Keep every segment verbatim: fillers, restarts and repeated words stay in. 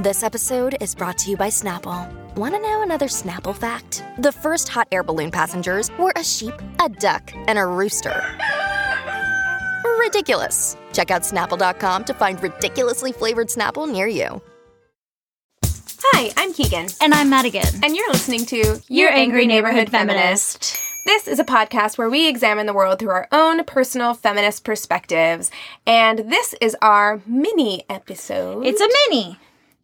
This episode is brought to you by Snapple. Want to know another Snapple fact? The first hot air balloon passengers were a sheep, a duck, and a rooster. Ridiculous. Check out Snapple dot com to find ridiculously flavored Snapple near you. Hi, I'm Keegan. And I'm Madigan. And you're listening to Your, Your Angry, Angry Neighborhood Feminist. Feminist. This is a podcast where we examine the world through our own personal feminist perspectives. And this is our mini episode. It's a mini.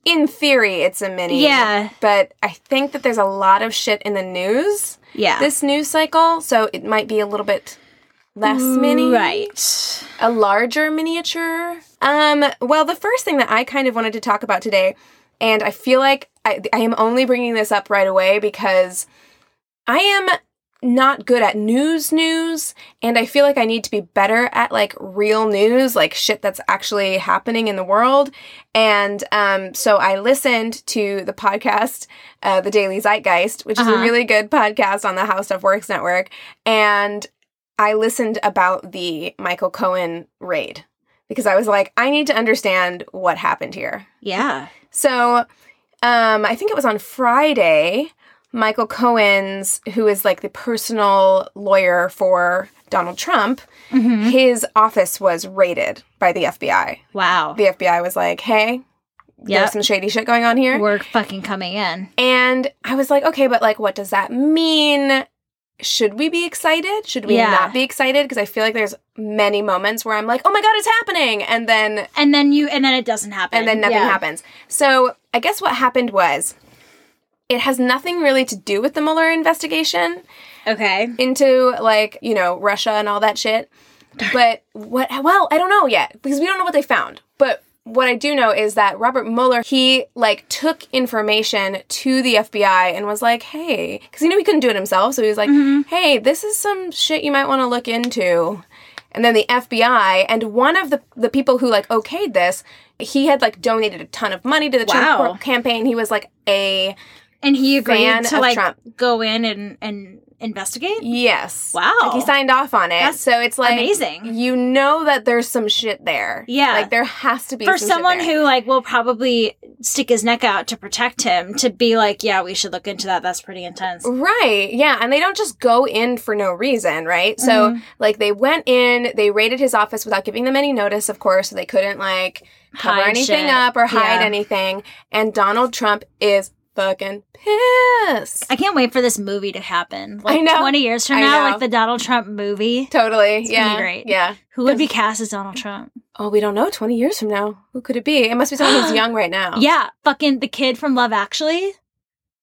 In theory, it's a mini. Yeah. But I think that there's a lot of shit in the news. Yeah. This news cycle, so it might be a little bit less mini. Right. A larger miniature. Um. Well, the first thing that I kind of wanted to talk about today, and I feel like I, I am only bringing this up right away because I am not good at news news, and I feel like I need to be better at, like, real news, like, shit that's actually happening in the world. And um, so I listened to the podcast, uh, The Daily Zeitgeist, which uh-huh. is a really good podcast on the How Stuff Works Network, and I listened about the Michael Cohen raid, because I was like, I need to understand what happened here. Yeah. So um, I think it was on Friday, Michael Cohen's, who is like the personal lawyer for Donald Trump, mm-hmm. his office was raided by the F B I. Wow. The F B I was like, hey, yep. there's some shady shit going on here. We're fucking coming in. And I was like, okay, but like, what does that mean? Should we be excited? Should we yeah. not be excited? Because I feel like there's many moments where I'm like, oh my God, it's happening. And then... And then you... And then it doesn't happen. And then nothing yeah. happens. So I guess what happened was... It has nothing really to do with the Mueller investigation. Okay. Into, like, you know, Russia and all that shit. But what, well, I don't know yet because we don't know what they found. But what I do know is that Robert Mueller, he, like, took information to the F B I and was like, hey, because he knew he couldn't do it himself. So he was like, mm-hmm. hey, this is some shit you might want to look into. And then the F B I, and one of the, the people who, like, okayed this, he had, like, donated a ton of money to the wow. Trump campaign. He was, like, a... And he agreed to, like, Trump. go in and, and investigate? Yes. Wow. Like, he signed off on it. That's so it's, like, amazing. You know that there's some shit there. Yeah. Like, there has to be For some someone shit there. Who, like, will probably stick his neck out to protect him, to be like, yeah, we should look into that. That's pretty intense. Right. Yeah. And they don't just go in for no reason, right? Mm-hmm. So, like, they went in, they raided his office without giving them any notice, of course, so they couldn't, like, cover hide anything shit. up or hide yeah. anything. And Donald Trump is... fucking pissed. I can't wait for this movie to happen. Like, I know. twenty years from I now, know. like the Donald Trump movie. Totally. It's yeah. Be great. Yeah. Who would be cast as Donald Trump? Oh, we don't know. twenty years from now. Who could it be? It must be someone who's young right now. Yeah. Fucking the kid from Love Actually.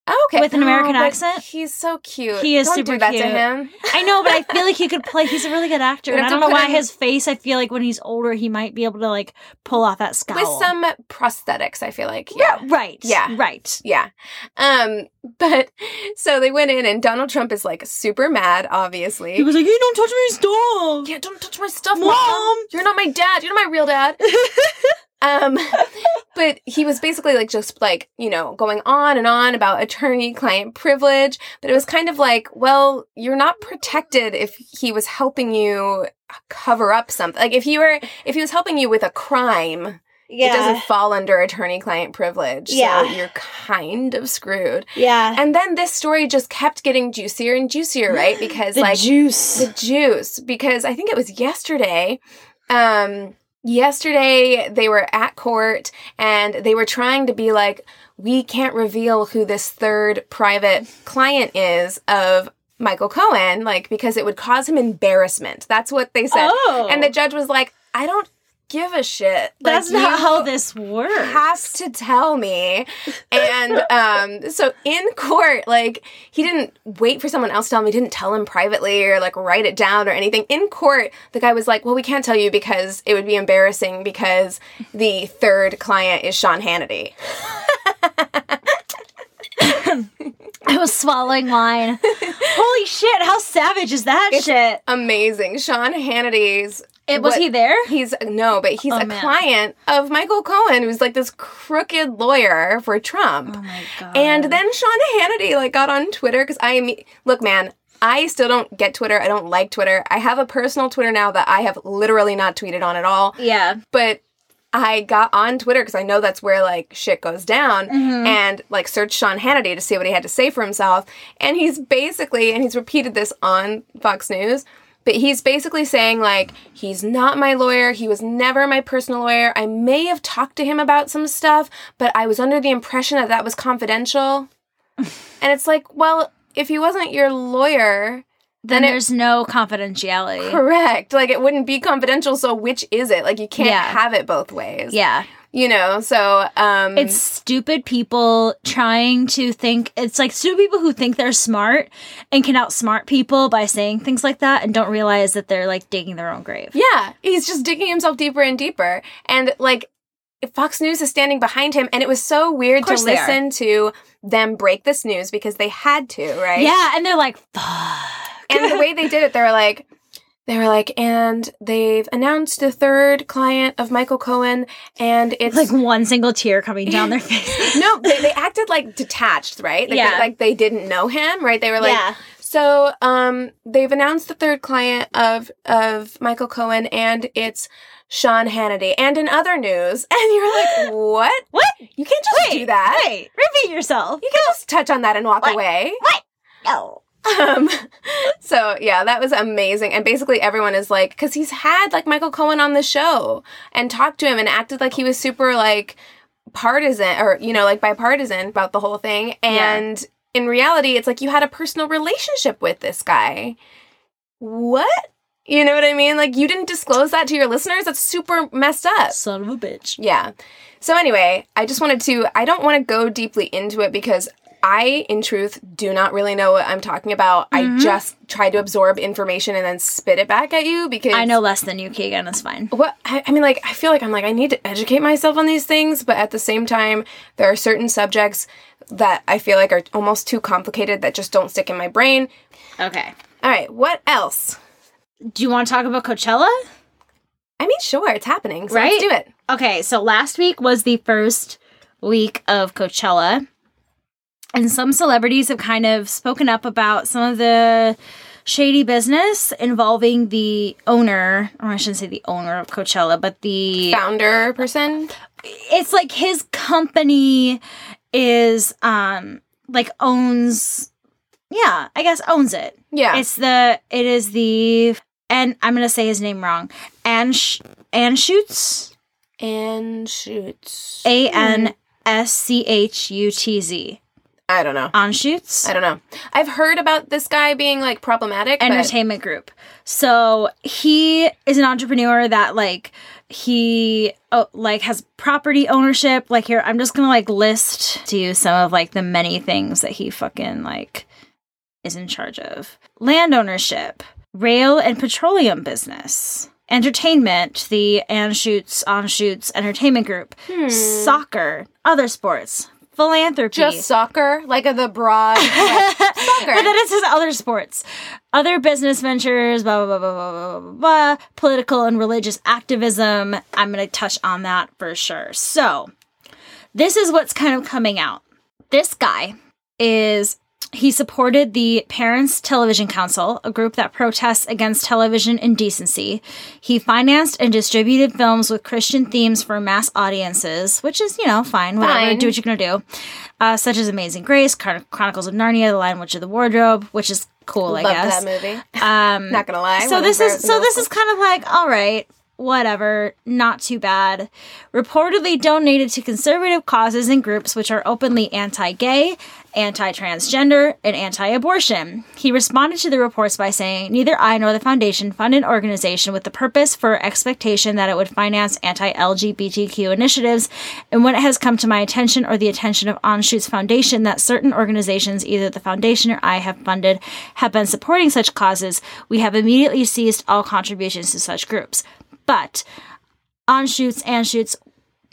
Oh, okay. With an American oh, accent. He's so cute. He is don't super do that cute. To him. I know, but I feel like he could play. He's a really good actor. And I don't know why him. his face, I feel like when he's older, he might be able to, like, pull off that scowl. With some prosthetics, I feel like. Yeah. yeah right. Yeah. Right. Yeah. Um, but so they went in, and Donald Trump is, like, super mad, obviously. He was like, hey, don't touch my stuff. Yeah, don't touch my stuff, Mom. Mom. You're not my dad. You're not my real dad. Um, but he was basically, like, just, like, you know, going on and on about attorney-client privilege, but it was kind of like, well, you're not protected if he was helping you cover up something. Like, if he were, if he was helping you with a crime, yeah. it doesn't fall under attorney-client privilege, yeah. so you're kind of screwed. Yeah. And then this story just kept getting juicier and juicier, right? Because, the like... The juice. The juice. Because I think it was yesterday, um... Yesterday, they were at court and they were trying to be like, we can't reveal who this third private client is of Michael Cohen, like, because it would cause him embarrassment. That's what they said. Oh. And the judge was like, I don't give a shit. That's like, not how this works. You have to tell me. And um, so in court, like, he didn't wait for someone else to tell him. He didn't tell him privately or, like, write it down or anything. In court, the guy was like, well, we can't tell you because it would be embarrassing because the third client is Sean Hannity. I was swallowing wine. Holy shit, how savage is that it's shit? Amazing. Sean Hannity's... It, was what, he there? He's No, but he's oh, a man. client of Michael Cohen, who's like this crooked lawyer for Trump. Oh, my God. And then Sean Hannity like got on Twitter because I am... Look, man, I still don't get Twitter. I don't like Twitter. I have a personal Twitter now that I have literally not tweeted on at all. Yeah. But... I got on Twitter because I know that's where, like, shit goes down, mm-hmm. and, like, searched Sean Hannity to see what he had to say for himself. And he's basically, and he's repeated this on Fox News, but he's basically saying, like, he's not my lawyer. He was never my personal lawyer. I may have talked to him about some stuff, but I was under the impression that that was confidential. And it's like, well, if he wasn't your lawyer... Then and there's it, no confidentiality. Correct. Like, it wouldn't be confidential, so which is it? Like, you can't yeah. have it both ways. Yeah. You know, so... Um, it's stupid people trying to think... It's, like, stupid people who think they're smart and can outsmart people by saying things like that and don't realize that they're, like, digging their own grave. Yeah. He's just digging himself deeper and deeper. And, like... Fox News is standing behind him, and it was so weird to listen to them break this news because they had to, right? Yeah, and they're like, fuck. And the way they did it, they were like, they were like, and they've announced the third client of Michael Cohen, and it's... Like one single tear coming down their face. No, they, they acted, like, detached, right? Like, yeah. They, like, they didn't know him, right? They were like... Yeah. So, um, they've announced the third client of of Michael Cohen, and it's Sean Hannity. And in other news, and you're like, what? What? You can't just wait, do that. Wait, repeat yourself. You can't no. just touch on that and walk what? away. What? No. Um, so, yeah, that was amazing. And basically everyone is like, because he's had, like, Michael Cohen on the show and talked to him and acted like he was super, like, partisan or, you know, like, bipartisan about the whole thing. And... Yeah. In reality, it's like you had a personal relationship with this guy. What? You know what I mean? Like, you didn't disclose that to your listeners? That's super messed up. Son of a bitch. Yeah. So anyway, I just wanted to... I don't want to go deeply into it because I, in truth, do not really know what I'm talking about. Mm-hmm. I just try to absorb information and then spit it back at you because... I know less than you, Keegan. It's fine. What? I, I mean, like, I feel like I'm like, I need to educate myself on these things, but at the same time, there are certain subjects... that I feel like are almost too complicated that just don't stick in my brain. Okay. All right, what else? Do you want to talk about Coachella? I mean, sure, it's happening, so right? Let's do it. Okay, so last week was the first week of Coachella, and some celebrities have kind of spoken up about some of the shady business involving the owner, or I shouldn't say the owner of Coachella, but the... Founder person? It's like his company... is, um, like, owns, yeah, I guess owns it. Yeah. It's the, it is the, and I'm going to say his name wrong, Ansh, Anschutz? Anschutz. A N S C H U T Z. I don't know. Anschutz? I don't know. I've heard about this guy being, like, problematic. Entertainment but... group. So, he is an entrepreneur that, like, he, oh, like, has property ownership. Like, here, I'm just gonna, like, list to you some of, like, the many things that he fucking, like, is in charge of. Land ownership. Rail and petroleum business. Entertainment, the Anschutz, Anschutz Entertainment Group. Hmm. Soccer. Other sports. Philanthropy. Just soccer? Like uh, the broad... Like, soccer. But then it says other sports. Other business ventures, blah, blah, blah, blah, blah, blah, blah. Political and religious activism. I'm going to touch on that for sure. So, this is what's kind of coming out. This guy is... He supported the Parents Television Council, a group that protests against television indecency. He financed and distributed films with Christian themes for mass audiences, which is, you know, fine. Whatever, fine. Do what you're going to do. Uh, such as Amazing Grace, Chron- Chronicles of Narnia, The Lion, Witch of the Wardrobe, which is cool, I Love guess. Love that movie. Um, Not going to lie. So this is so this is kind of like, all right, whatever, not too bad, reportedly donated to conservative causes and groups which are openly anti-gay, anti-transgender, and anti-abortion. He responded to the reports by saying, neither I nor the foundation fund an organization with the purpose for expectation that it would finance anti-L G B T Q initiatives, and when it has come to my attention or the attention of Anschutz Foundation that certain organizations, either the foundation or I have funded, have been supporting such causes, we have immediately ceased all contributions to such groups. But Anschutz, Anschutz,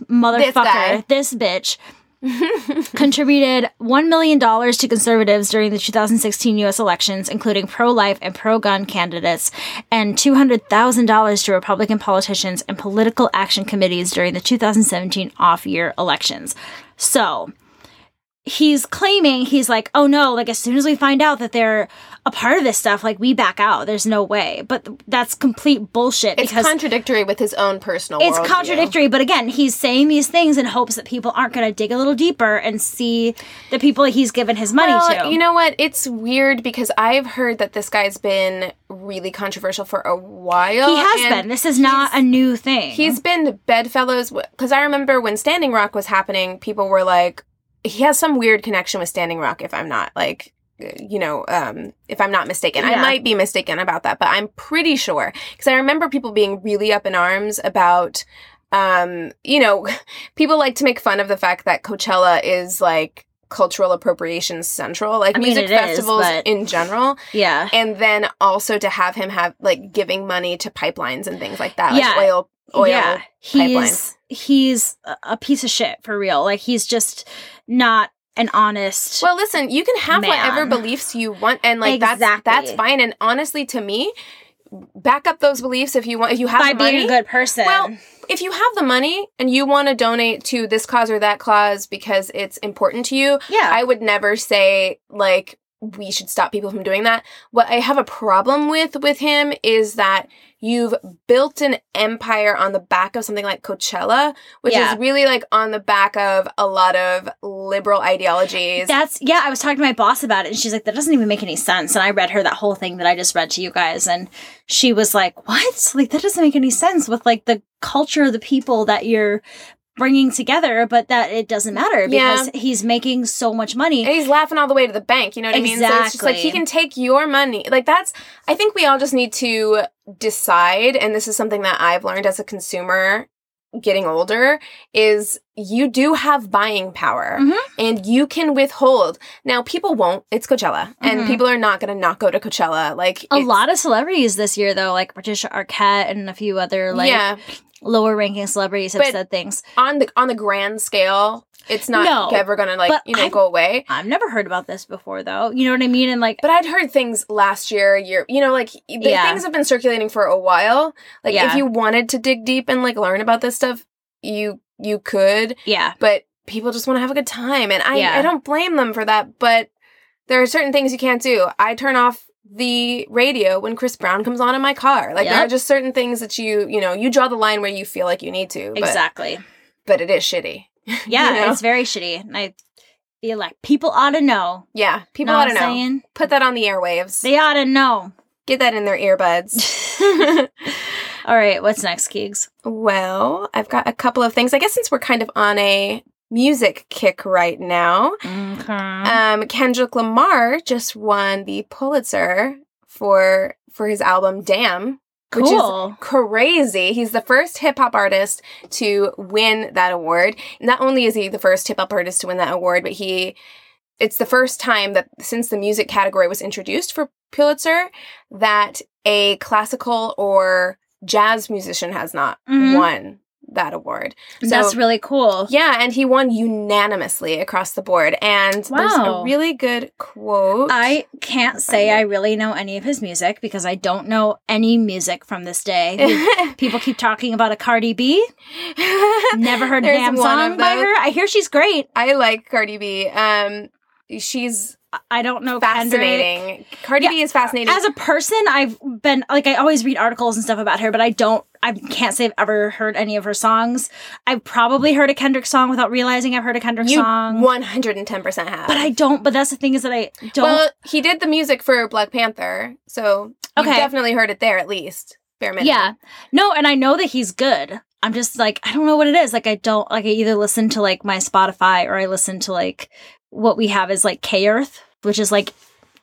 motherfucker, this, this bitch, contributed one million dollars to conservatives during the two thousand sixteen U S elections, including pro-life and pro-gun candidates, and two hundred thousand dollars to Republican politicians and political action committees during the two thousand seventeen off-year elections. So he's claiming, he's like, oh no, like as soon as we find out that they're a part of this stuff, like we back out, there's no way. But th- that's complete bullshit. It's because contradictory with his own personal It's worldview. contradictory, but again, he's saying these things in hopes that people aren't going to dig a little deeper and see the people he's given his money well, to. You know what? It's weird because I've heard that this guy's been really controversial for a while. He has been. This is not a new thing. He's been bedfellows, because I remember when Standing Rock was happening, people were like, he has some weird connection with Standing Rock, if I'm not, like, you know, um, if I'm not mistaken. Yeah. I might be mistaken about that, but I'm pretty sure. Because I remember people being really up in arms about, um, you know, people like to make fun of the fact that Coachella is, like, cultural appropriation central, like I mean, music festivals is, in general. Yeah. And then also to have him have, like, giving money to pipelines and things like that, like yeah. oil oil yeah. pipelines. He's a piece of shit for real. Like, he's just not an honest Well, listen, you can have man. whatever beliefs you want, and like exactly. that's that's fine. And honestly, to me, back up those beliefs if you want. If you have by the money, being a good person. Well, if you have the money and you want to donate to this cause or that cause because it's important to you, yeah. I would never say like we should stop people from doing that. What I have a problem with with him is that you've built an empire on the back of something like Coachella, which yeah. is really like on the back of a lot of liberal ideologies. That's, yeah, I was talking to my boss about it, and she's like, that doesn't even make any sense. And I read her that whole thing that I just read to you guys, and she was like, what? Like, that doesn't make any sense with like the culture of the people that you're bringing together, but that it doesn't matter because yeah. he's making so much money. And he's laughing all the way to the bank, you know what exactly. I mean? So it's just like, he can take your money. Like, that's, I think we all just need to decide, and this is something that I've learned as a consumer getting older, is you do have buying power, mm-hmm. and you can withhold. Now, people won't. It's Coachella, mm-hmm. and people are not going to not go to Coachella. Like a lot of celebrities this year, though, like Patricia Arquette and a few other, like... Yeah. lower-ranking celebrities have but said things. On the on the grand scale, it's not no, ever going to, like, you know, I've, go away. I've never heard about this before, though. You know what I mean? And like, but I'd heard things last year, year. You know, like, the yeah. things have been circulating for a while. Like, yeah. if you wanted to dig deep and, like, learn about this stuff, you you could. Yeah. But people just want to have a good time. And I, yeah. I don't blame them for that. But there are certain things you can't do. I turn off the radio when Chris Brown comes on in my car. Like, yep. there are just certain things that you, you know, you draw the line where you feel like you need to. But, exactly. But it is shitty. Yeah, you know? It's very shitty. And I feel like people ought to know. Yeah, people know ought to know. Saying? Put that on the airwaves. They ought to know. Get that in their earbuds. All right, what's next, Keegs? Well, I've got a couple of things. I guess since we're kind of on a music kick right now. Mm-hmm. Um, Kendrick Lamar just won the Pulitzer for for his album Damn, which cool. is crazy. He's the first hip-hop artist to win that award. Not only is he the first hip-hop artist to win that award, but he it's the first time that since the music category was introduced for Pulitzer that a classical or jazz musician has not mm-hmm. won that award. So, that's really cool. Yeah, and he won unanimously across the board. And wow. there's a really good quote. I can't say I really know any of his music because I don't know any music from this day. People keep talking about a Cardi B. Never heard a damn song by her. I hear she's great. I like Cardi B. Um, she's I don't know. Fascinating. Kendrick. Cardi yeah. B is fascinating. As a person, I've been, like, I always read articles and stuff about her, but I don't, I can't say I've ever heard any of her songs. I've probably heard a Kendrick song without realizing I've heard a Kendrick you song. one hundred ten percent have. But I don't, but that's the thing is that I don't. Well, he did the music for Black Panther, so okay. you've definitely heard it there at least. bare minimum. Yeah. No, and I know that he's good. I'm just like, I don't know what it is. Like, I don't, like, I either listen to, like, my Spotify or I listen to, like, what we have is, like, K-Earth, which is, like,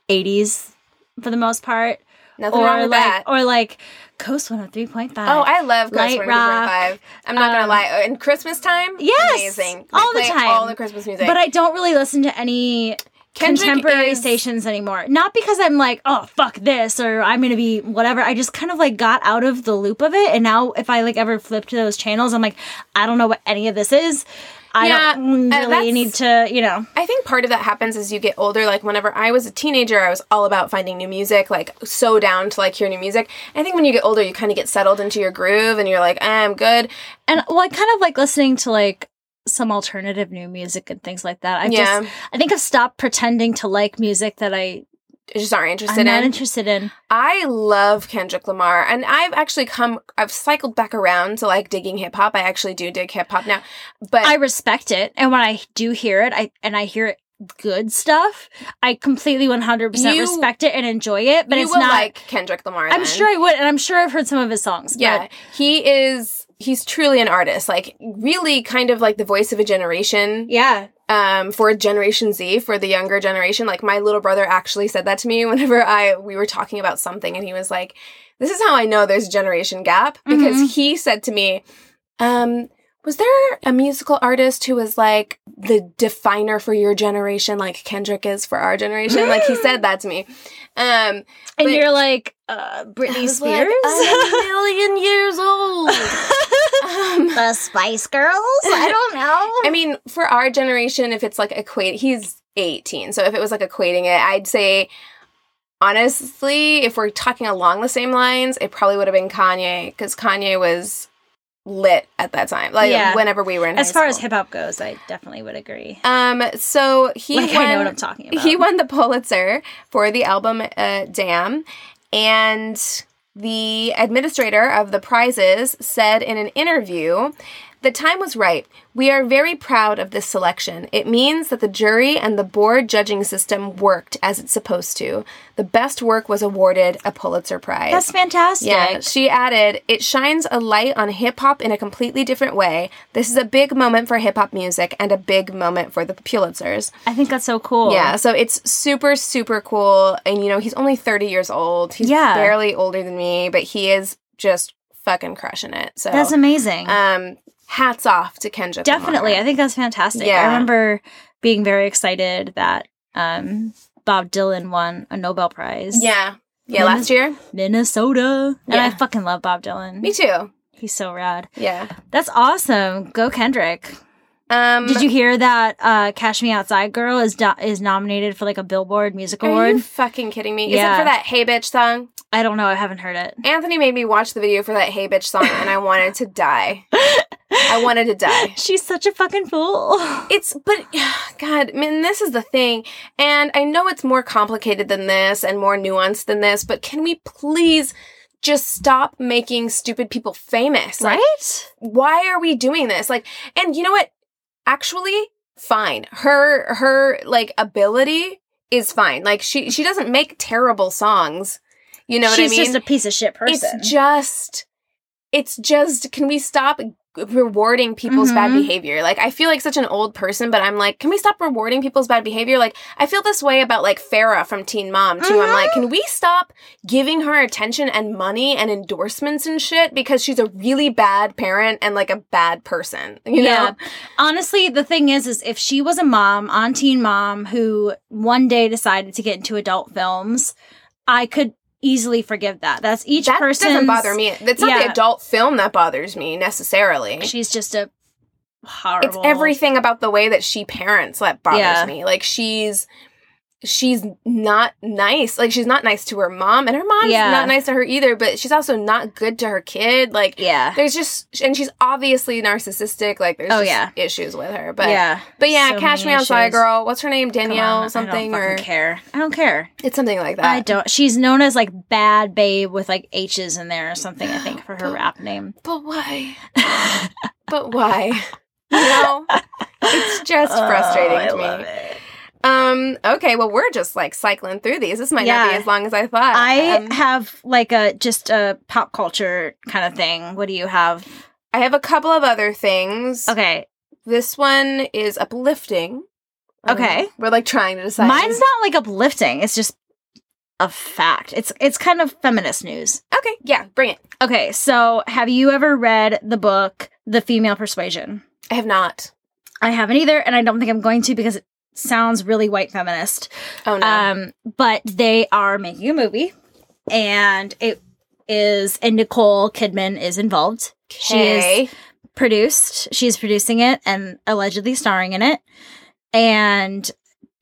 eighties for the most part. Nothing or wrong with like, that. Or, like, Coast one oh three point five. Oh, I love Coast one oh three point five. I'm not um, going to lie. And Christmas time? Yes. Amazing. All I the time. All the Christmas music. But I don't really listen to any Kendrick contemporary is... stations anymore. Not because I'm like, oh, fuck this, or I'm going to be whatever. I just kind of, like, got out of the loop of it. And now if I, like, ever flip to those channels, I'm like, I don't know what any of this is. I yeah, don't really uh, need to, you know. I think part of that happens as you get older. Like, whenever I was a teenager, I was all about finding new music, like, so down to, like, hear new music. And I think when you get older, you kind of get settled into your groove, and you're like, I'm good. And, well, I kind of like listening to, like, some alternative new music and things like that. I yeah. just, I think I've stopped pretending to like music that I... just aren't interested I'm in. I'm not interested in. I love Kendrick Lamar. And I've actually come, I've cycled back around to, like, digging hip-hop. I actually do dig hip-hop now. But I respect it. And when I do hear it, I and I hear it good stuff, I completely one hundred percent you, respect it and enjoy it. But it's not... like Kendrick Lamar then. I'm sure I would. And I'm sure I've heard some of his songs. Yeah. But he is, he's truly an artist. Like, really kind of like the voice of a generation. Yeah. Um, for Generation Z, for the younger generation. Like, my little brother actually said that to me whenever I we were talking about something, and he was like, this is how I know there's a generation gap, because mm-hmm. he said to me, um, was there a musical artist who was, like, the definer for your generation, like Kendrick is for our generation? Like, he said that to me. Um, and you're like, uh, Britney Spears? Like, a million years old. um, the Spice Girls? I don't know. I mean, for our generation, if it's, like, equate, he's eighteen, so if it was, like, equating it, I'd say, honestly, if we're talking along the same lines, it probably would have been Kanye, because Kanye was lit at that time, like, yeah. whenever we were in high as far school. As hip-hop goes, I definitely would agree. Um so he like won, I know what I'm talking about. He won the Pulitzer for the album uh, Damn, and the administrator of the prizes said in an interview, "The time was right. We are very proud of this selection. It means that the jury and the board judging system worked as it's supposed to. The best work was awarded a Pulitzer Prize." That's fantastic. Yeah, she added, "It shines a light on hip-hop in a completely different way. This is a big moment for hip-hop music and a big moment for the Pulitzers." I think that's so cool. Yeah, so it's super, super cool. And, you know, he's only thirty years old. He's yeah. barely older than me, but he is just fucking crushing it. So that's amazing. Um... Hats off to Kendrick Lamar. Definitely. I think that's fantastic. Yeah. I remember being very excited that um, Bob Dylan won a Nobel Prize. Yeah. Yeah, Min- last year. Minnesota. Yeah. And I fucking love Bob Dylan. Me too. He's so rad. Yeah. That's awesome. Go Kendrick. Um, Did you hear that uh, Cash Me Outside Girl is do- is nominated for, like, a Billboard Music Award? Are you fucking kidding me? Yeah. Is it for that Hey Bitch song? I don't know. I haven't heard it. Anthony made me watch the video for that Hey Bitch song, and I wanted to die. I wanted to die. She's such a fucking fool. It's, but, God, I mean, this is the thing. And I know it's more complicated than this and more nuanced than this, but can we please just stop making stupid people famous? Like, right? Why are we doing this? Like, and you know what? Actually, fine. Her, her, like, ability is fine. Like, she, she doesn't make terrible songs. You know what She's I mean? She's just a piece of shit person. It's just, it's just, can we stop rewarding people's mm-hmm. bad behavior? Like, I feel like such an old person, but I'm like, can we stop rewarding people's bad behavior? Like, I feel this way about, like, Farrah from Teen Mom too. Mm-hmm. I'm like, can we stop giving her attention and money and endorsements and shit, because she's a really bad parent and, like, a bad person, you know? Yeah. Honestly, the thing is is if she was a mom on Teen Mom who one day decided to get into adult films, I could easily forgive that. That's each that person's... That doesn't bother me. It's not yeah. the adult film that bothers me, necessarily. She's just a horrible... It's everything about the way that she parents that bothers yeah. me. Like, she's... She's not nice. Like, she's not nice to her mom, and her mom's yeah. not nice to her either, but she's also not good to her kid. Like, yeah. there's just... And she's obviously narcissistic. Like, there's oh, just yeah. issues with her. But yeah, but yeah, so Cash Me Outside issues. Girl. What's her name? Danielle on, something? I don't or, care. I don't care. It's something like that. I don't... She's known as, like, Bad Babe with, like, H's in there or something, I think, for her but, rap name. But why? But why? You know? It's just frustrating oh, to I me. Love it. Um, okay, well, we're just, like, cycling through these. This might yeah. not be as long as I thought. I um, have, like, a just a pop culture kind of thing. What do you have? I have a couple of other things. Okay. This one is uplifting. Okay. Um, we're, like, trying to decide. Mine's not, like, uplifting. It's just a fact. It's it's kind of feminist news. Okay, yeah, bring it. Okay, so have you ever read the book The Female Persuasion? I have not. I haven't either, and I don't think I'm going to because it sounds really white feminist. Oh, no. Um, but they are making a movie, and it is, and Nicole Kidman is involved. Okay. She is produced. She's producing it and allegedly starring in it. And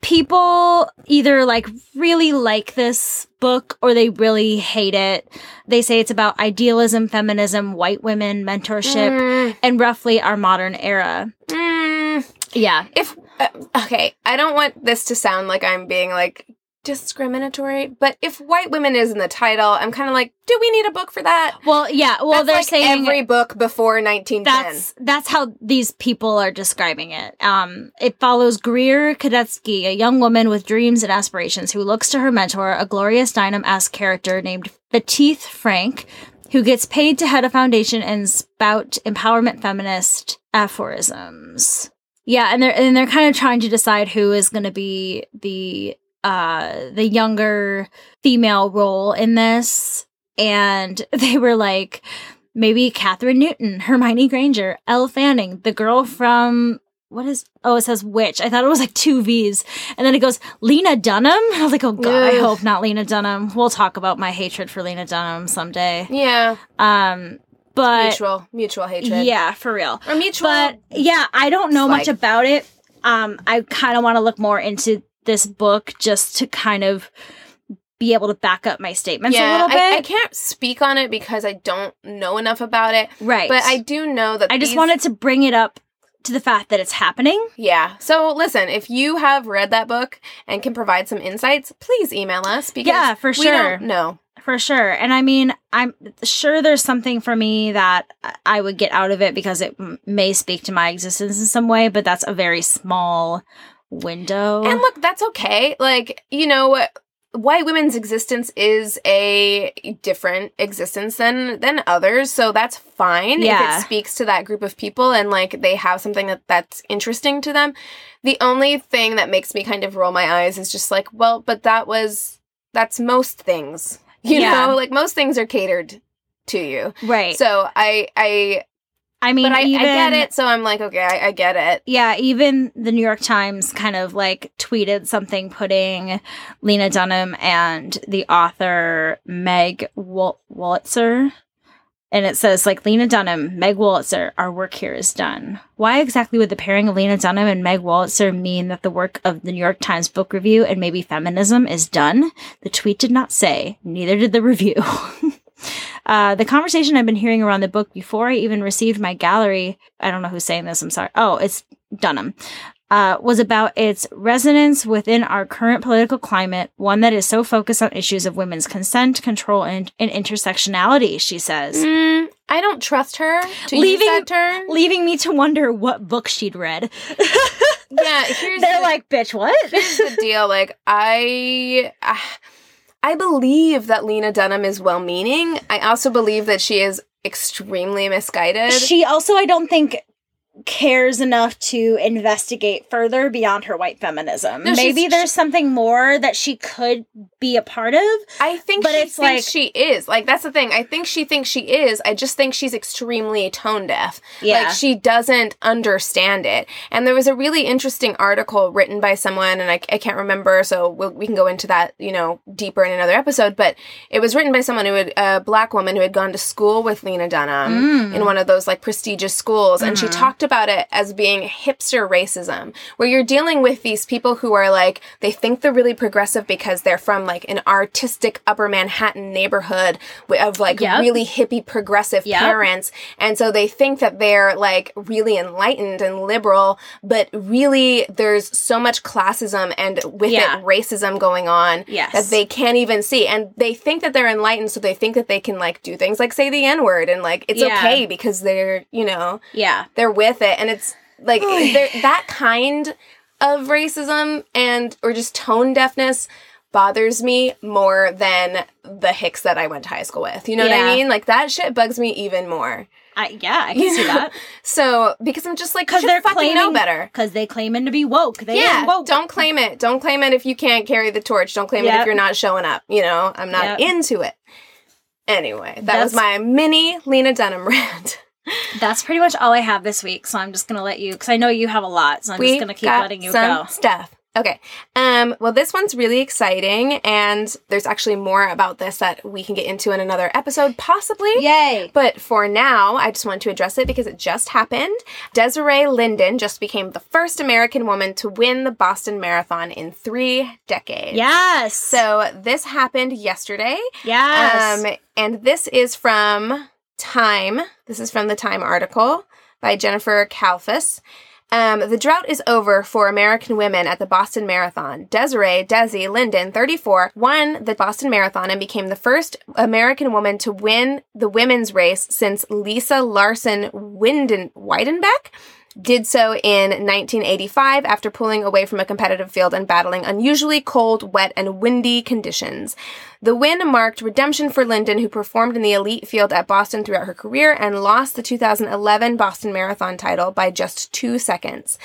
people either, like, really like this book or they really hate it. They say it's about idealism, feminism, white women, mentorship, mm. and roughly our modern era. Mm. Yeah. If uh, okay, I don't want this to sound like I'm being, like, discriminatory, but if white women is in the title, I'm kind of like, do we need a book for that? Well, yeah. Well, that's they're like saying every book before nineteen ten. That's that's how these people are describing it. Um, it follows Greer Kadetsky, a young woman with dreams and aspirations, who looks to her mentor, a Gloria Steinem-esque character named Fatith Frank, who gets paid to head a foundation and spout empowerment feminist aphorisms. Yeah, and they're and they're kind of trying to decide who is going to be the Uh, the younger female role in this, and they were like, maybe Katherine Newton, Hermione Granger, Elle Fanning, the girl from what is oh it says witch. I thought it was like two V's, and then it goes Lena Dunham. I was like, oh god, ugh. I hope not Lena Dunham. We'll talk about my hatred for Lena Dunham someday. Yeah. Um. But mutual, mutual hatred. Yeah, for real. Or mutual. But yeah, I don't know much like- about it. Um, I kind of want to look more into this book just to kind of be able to back up my statements yeah, a little bit. I, I can't speak on it because I don't know enough about it. Right. But I do know that I these... just wanted to bring it up to the fact that it's happening. Yeah. So listen, if you have read that book and can provide some insights, please email us because yeah, for sure. we don't know. For sure. And I mean, I'm sure there's something for me that I would get out of it because it m- may speak to my existence in some way, but that's a very small window. And look, that's okay. Like, you know, white women's existence is a different existence than than others, so that's fine yeah. if it speaks to that group of people and, like, they have something that, that's interesting to them. The only thing that makes me kind of roll my eyes is just like, well, but that was, that's most things. You yeah. know, like, most things are catered to you. Right. So I, I... I mean, but I, even, I get it, so I'm like, okay, I, I get it. Yeah, even the New York Times kind of, like, tweeted something putting Lena Dunham and the author Meg Wolitzer, and it says, like, Lena Dunham, Meg Wolitzer, our work here is done. Why exactly would the pairing of Lena Dunham and Meg Wolitzer mean that the work of the New York Times book review and maybe feminism is done? The tweet did not say, neither did the review. Uh, the conversation I've been hearing around the book before I even received my gallery, I don't know who's saying this, I'm sorry. Oh, it's Dunham, uh, was about its resonance within our current political climate, one that is so focused on issues of women's consent, control, and, and intersectionality, she says. Mm, I don't trust her to leaving, use that term. Leaving me to wonder what book she'd read. yeah, here's They're the, like, bitch, what? Here's the deal, like, I... Uh, I believe that Lena Dunham is well-meaning. I also believe that she is extremely misguided. She also, I don't think, cares enough to investigate further beyond her white feminism. No, Maybe there's she, something more that she could be a part of. I think but she it's thinks like, she is. Like, that's the thing. I think she thinks she is. I just think she's extremely tone deaf. Yeah. Like, she doesn't understand it. And there was a really interesting article written by someone, and I, I can't remember, so we'll, we can go into that, you know, deeper in another episode, but it was written by someone who had, a black woman who had gone to school with Lena Dunham mm. in one of those, like, prestigious schools, mm-hmm. and she talked about it as being hipster racism, where you're dealing with these people who are like, they think they're really progressive because they're from like an artistic upper Manhattan neighborhood of like yep. really hippie progressive yep. parents, and so they think that they're like really enlightened and liberal, but really there's so much classism and with yeah. it racism going on yes. that they can't even see, and they think that they're enlightened, so they think that they can like do things like say the N-word and like it's yeah. okay because they're, you know, yeah. they're with it, and it's like that kind of racism and or just tone deafness bothers me more than the hicks that I went to high school with. You know yeah. what I mean? Like, that shit bugs me even more. I, yeah, I can you see know? That. So, because I'm just like, because they're fucking claiming, know better. Because they claiming to be woke. They yeah, woke. Don't claim it. Don't claim it if you can't carry the torch. Don't claim yep. it if you're not showing up. You know, I'm not yep. into it. Anyway, that That's, was my mini Lena Dunham rant. That's pretty much all I have this week, so I'm just going to let you, because I know you have a lot, so I'm we just going to keep letting you some go. Stuff. Okay. Um, well, this one's really exciting, and there's actually more about this that we can get into in another episode, possibly. Yay! But for now, I just wanted to address it because it just happened. Desiree Linden just became the first American woman to win the Boston Marathon in three decades. Yes! So this happened yesterday. Yes! Um, and this is from Time. This is from the Time article by Jennifer Kalfas. Um, the drought is over for American women at the Boston Marathon. Desiree Desi Linden, thirty-four, won the Boston Marathon and became the first American woman to win the women's race since Lisa Larson Winden- Weidenbeck did so in nineteen eighty-five after pulling away from a competitive field and battling unusually cold, wet, and windy conditions. The win marked redemption for Linden, who performed in the elite field at Boston throughout her career and lost the two thousand eleven Boston Marathon title by just two seconds.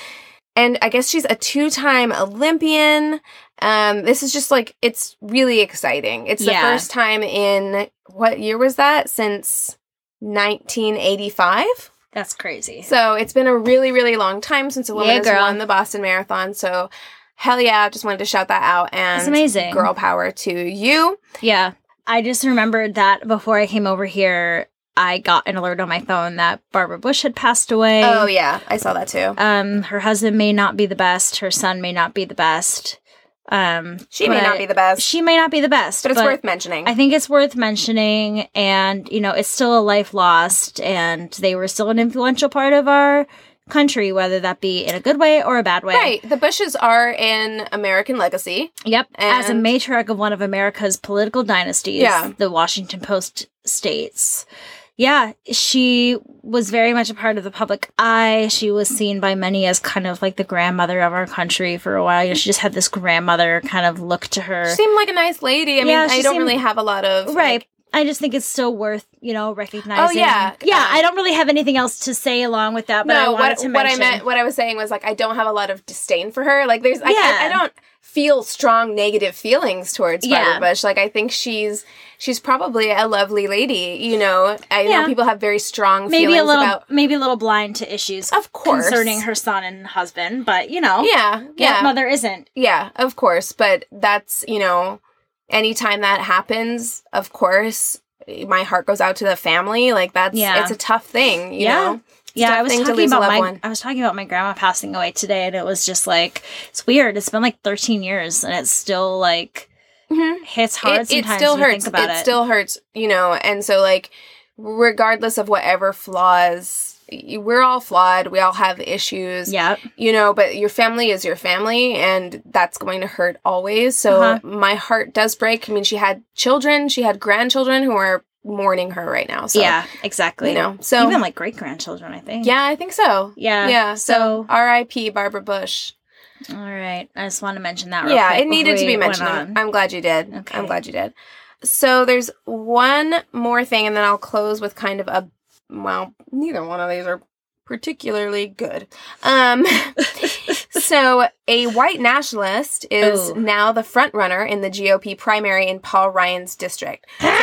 And I guess she's a two-time Olympian. Um, this is just like, it's really exciting. It's yeah. the first time in, what year was that? Since nineteen eighty-five? That's crazy. So it's been a really, really long time since a woman yeah, has girl. won the Boston Marathon. So hell yeah, I just wanted to shout that out. And that's amazing. Girl power to you. Yeah. I just remembered that before I came over here, I got an alert on my phone that Barbara Bush had passed away. Oh yeah, I saw that too. Um, her husband may not be the best. Her son may not be the best. Um, she may not be the best. She may not be the best. But it's but worth mentioning. I think it's worth mentioning, and, you know, it's still a life lost, and they were still an influential part of our country, whether that be in a good way or a bad way. Right. The Bushes are an American legacy. Yep. And as a matriarch of one of America's political dynasties, yeah. the Washington Post states. Yeah, she was very much a part of the public eye. She was seen by many as kind of like the grandmother of our country for a while. You know, she just had this grandmother kind of look to her. She seemed like a nice lady. I yeah, mean, I don't seemed, really have a lot of... Right. Like, I just think it's still worth, you know, recognizing. Oh, yeah. Yeah, um, I don't really have anything else to say along with that, but no, I wanted what, to mention... What I meant, what I was saying was, like, I don't have a lot of disdain for her. Like, there's... Yeah. I, I, I don't... feel strong negative feelings towards yeah. Barbara Bush. Like, I think she's she's probably a lovely lady, you know. I yeah. know people have very strong maybe feelings a little, about... Maybe a little blind to issues of course. Concerning her son and husband, but, you know. Yeah, yeah. Mother isn't. Yeah, of course, but that's, you know, anytime that happens, of course, my heart goes out to the family. Like, that's, yeah. it's a tough thing, you yeah. know. Yeah, I was talking about my one. I was talking about my grandma passing away today, and it was just like, it's weird. It's been like thirteen years, and it's still like mm-hmm. hits hard it, sometimes. It still hurts. Think about it, it still hurts, you know. And so, like, regardless of whatever flaws, we're all flawed. We all have issues. Yeah, you know. But your family is your family, and that's going to hurt always. So uh-huh. my heart does break. I mean, she had children. She had grandchildren who are. Mourning her right now. So, yeah, exactly. You know, so even like great grandchildren, I think. Yeah, I think so. Yeah, yeah. So, so R I P Barbara Bush. All right, I just want to mention that. Real yeah, quick it needed to be mentioned. I'm, I'm glad you did. Okay. I'm glad you did. So there's one more thing, and then I'll close with kind of a well, neither one of these are particularly good. Um, so a white nationalist is Ooh. now the front runner in the G O P primary in Paul Ryan's district. So,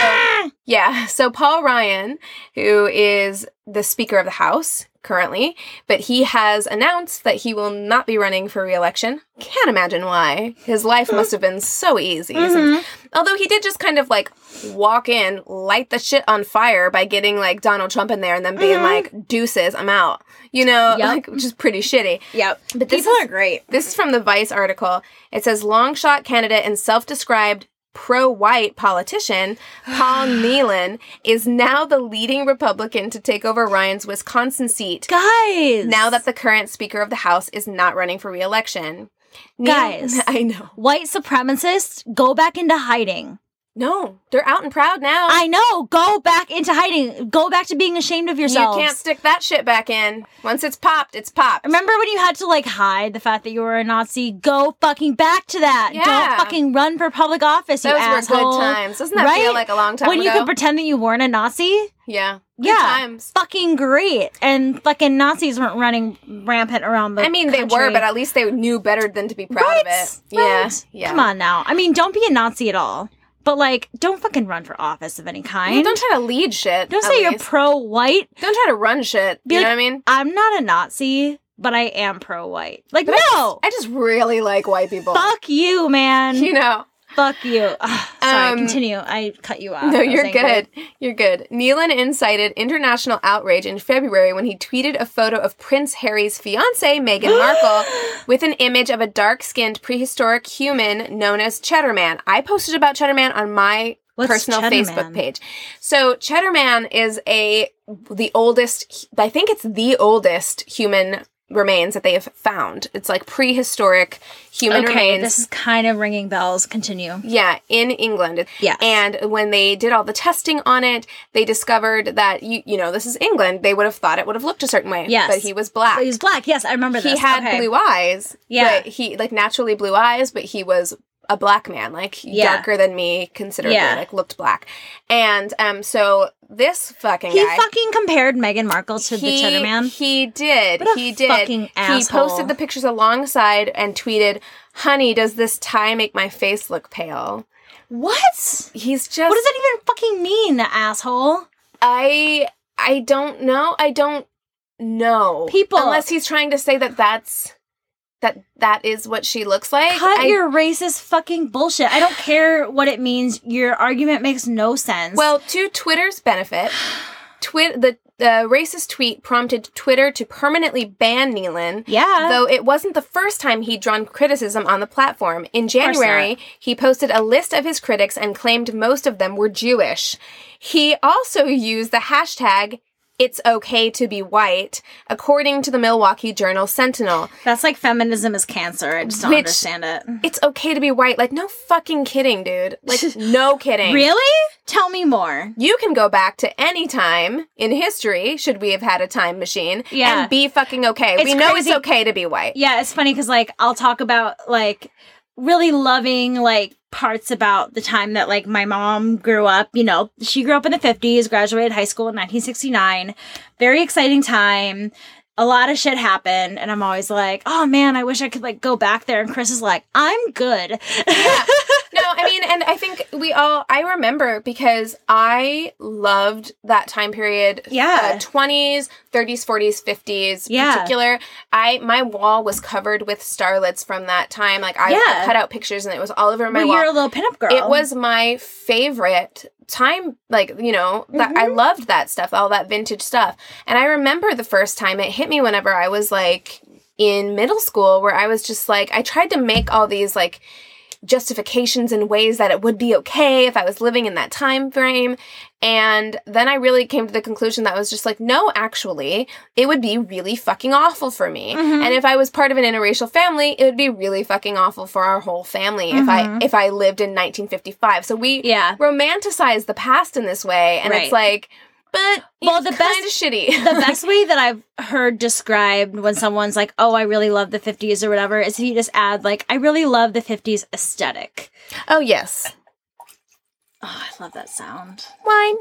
yeah. So Paul Ryan, who is the Speaker of the House currently, but he has announced that he will not be running for re-election. Can't imagine why. His life must have been so easy. Mm-hmm. Since, although he did just kind of, like, walk in, light the shit on fire by getting, like, Donald Trump in there and then being mm-hmm. like, deuces, I'm out. You know? Yep. Like, which is pretty shitty. Yep. But this People is, are great. This is from the Vice article. It says, long-shot candidate and self-described pro-white politician Paul Nealon is now the leading Republican to take over Ryan's Wisconsin seat. Guys! Now that the current Speaker of the House is not running for re-election. Nealon, guys. I know. White supremacists, go back into hiding. No, they're out and proud now. I know. Go back into hiding. Go back to being ashamed of yourself. You can't stick that shit back in. Once it's popped, it's popped. Remember when you had to, like, hide the fact that you were a Nazi? Go fucking back to that. Yeah. Don't fucking run for public office, Those you asshole. Those were good times. Doesn't that right? feel like a long time when ago? When you could pretend that you weren't a Nazi? Yeah. Good yeah, times. Fucking great. And fucking Nazis weren't running rampant around the I mean, country. They were, but at least they knew better than to be proud right? of it. Right. Yeah. yeah. Come on now. I mean, don't be a Nazi at all. But, like, don't fucking run for office of any kind. Well, don't try to lead shit. Don't say least. You're pro-white. Don't try to run shit. Be you like, know what I mean? I'm not a Nazi, but I am pro-white. Like, but no! I just, I just really like white people. Fuck you, man. You know. Fuck you. Ugh, sorry, um, continue. I cut you off. No, you're good. You're good. Nealon incited international outrage in February when he tweeted a photo of Prince Harry's fiancée, Meghan Markle, with an image of a dark-skinned prehistoric human known as Cheddar Man. I posted about Cheddar Man on my What's personal Cheddar Facebook Man? Page. So Cheddar Man is a the oldest, I think it's the oldest human remains that they have found. It's like prehistoric human okay, remains. This is kind of ringing bells. Continue. Yeah, in England. Yeah. And when they did all the testing on it, they discovered that, you you know, this is England. They would have thought it would have looked a certain way. Yes. But he was black. But he was black. Yes, I remember this. He had okay. blue eyes. Yeah. But he, like, naturally blue eyes, but he was a black man, like, yeah. darker than me, considerably, yeah. like, looked black. And um, so this fucking he guy... He fucking compared Meghan Markle to he, the Cheddar Man? He did. What a he did. fucking asshole. He posted the pictures alongside and tweeted, "Honey, does this tie make my face look pale?" What? He's just... What does that even fucking mean, asshole? I... I don't know. I don't know. People. Unless he's trying to say that that's... that that is what she looks like. Cut I, your racist fucking bullshit. I don't care what it means. Your argument makes no sense. Well, to Twitter's benefit, twi- the, the racist tweet prompted Twitter to permanently ban Nealon. Yeah. Though it wasn't the first time he'd drawn criticism on the platform. In January, he posted a list of his critics and claimed most of them were Jewish. He also used the hashtag "It's okay to be white," according to the Milwaukee Journal Sentinel. That's like feminism is cancer. I just don't Which, understand it. It's okay to be white. Like, no fucking kidding, dude. Like, no kidding. Really? Tell me more. You can go back to any time in history, should we have had a time machine, yeah. and be fucking okay. It's we know crazy. It's okay to be white. Yeah, it's funny because, like, I'll talk about, like, really loving, like, parts about the time that, like, my mom grew up. You know, she grew up in the fifties, graduated high school in nineteen sixty-nine. Very exciting time. A lot of shit happened, and I'm always like, oh, man, I wish I could, like, go back there. And Chris is like, I'm good. Yeah. No, I mean, and I think we all, I remember because I loved that time period. Yeah. Uh, twenties, thirties, forties, fifties in yeah. particular. I, my wall was covered with starlets from that time. Like, I yeah. cut out pictures, and it was all over my well, wall. You're a little pinup girl. It was my favorite time, like, you know, that mm-hmm. I loved that stuff, all that vintage stuff. And I remember the first time it hit me whenever I was, like, in middle school, where I was just, like, I tried to make all these, like, justifications in ways that it would be okay if I was living in that time frame. And then I really came to the conclusion that I was just like, no, actually, it would be really fucking awful for me. Mm-hmm. And if I was part of an interracial family, it would be really fucking awful for our whole family mm-hmm. if I if I lived in nineteen fifty-five. So we yeah. romanticize the past in this way. And right. it's like, but well, the best shitty. The best way that I've heard described when someone's like, "Oh, I really love the fifties" or whatever, is if you just add, like, "I really love the fifties aesthetic." Oh yes. Oh, I love that sound. Wine.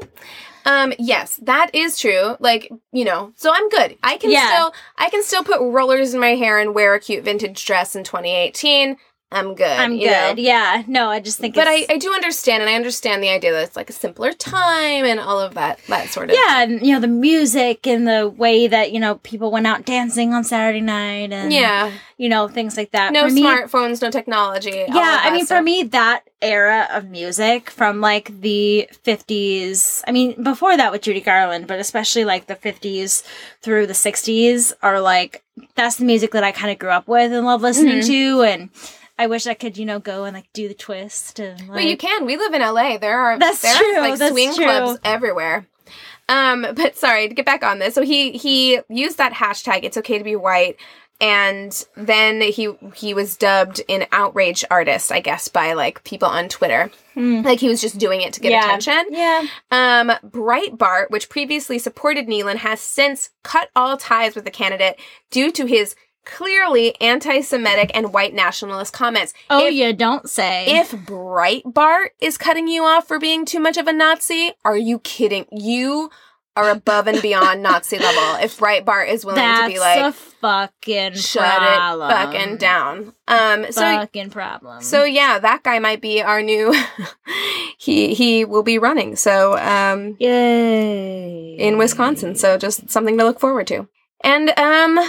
Um, yes, that is true. Like, you know, so I'm good. I can yeah. still, I can still put rollers in my hair and wear a cute vintage dress in twenty eighteen. I'm good. I'm you good. Know? Yeah. No, I just think but it's... But I, I do understand, and I understand the idea that it's, like, a simpler time and all of that, that sort of... Yeah, and, you know, the music and the way that, you know, people went out dancing on Saturday night and, yeah. you know, things like that. No for smartphones, me, no technology. Yeah, I mean, stuff. For me, that era of music from, like, the fifties... I mean, before that with Judy Garland, but especially, like, the fifties through the sixties are, like... That's the music that I kind of grew up with and love listening mm-hmm. to, and... I wish I could, you know, go and, like, do the twist. And, like... Well, you can. We live in L A. There are, that's there true. Are like, that's swing true. Clubs everywhere. Um, but, sorry, to get back on this. So he, he used that hashtag, "It's okay to be white," And then he he was dubbed an outrage artist, I guess, by, like, people on Twitter. Mm. Like, he was just doing it to get yeah. attention. Yeah. Um, Breitbart, which previously supported Nealon, has since cut all ties with the candidate due to his clearly anti-Semitic and white nationalist comments. Oh, if, you don't say. If Breitbart is cutting you off for being too much of a Nazi, are you kidding? You are above and beyond Nazi level. If Breitbart is willing That's to be like, a fucking shut problem. It fucking down. Um, so fucking problem. So yeah, that guy might be our new. he he will be running. So um, yay in Wisconsin. So just something to look forward to. And um.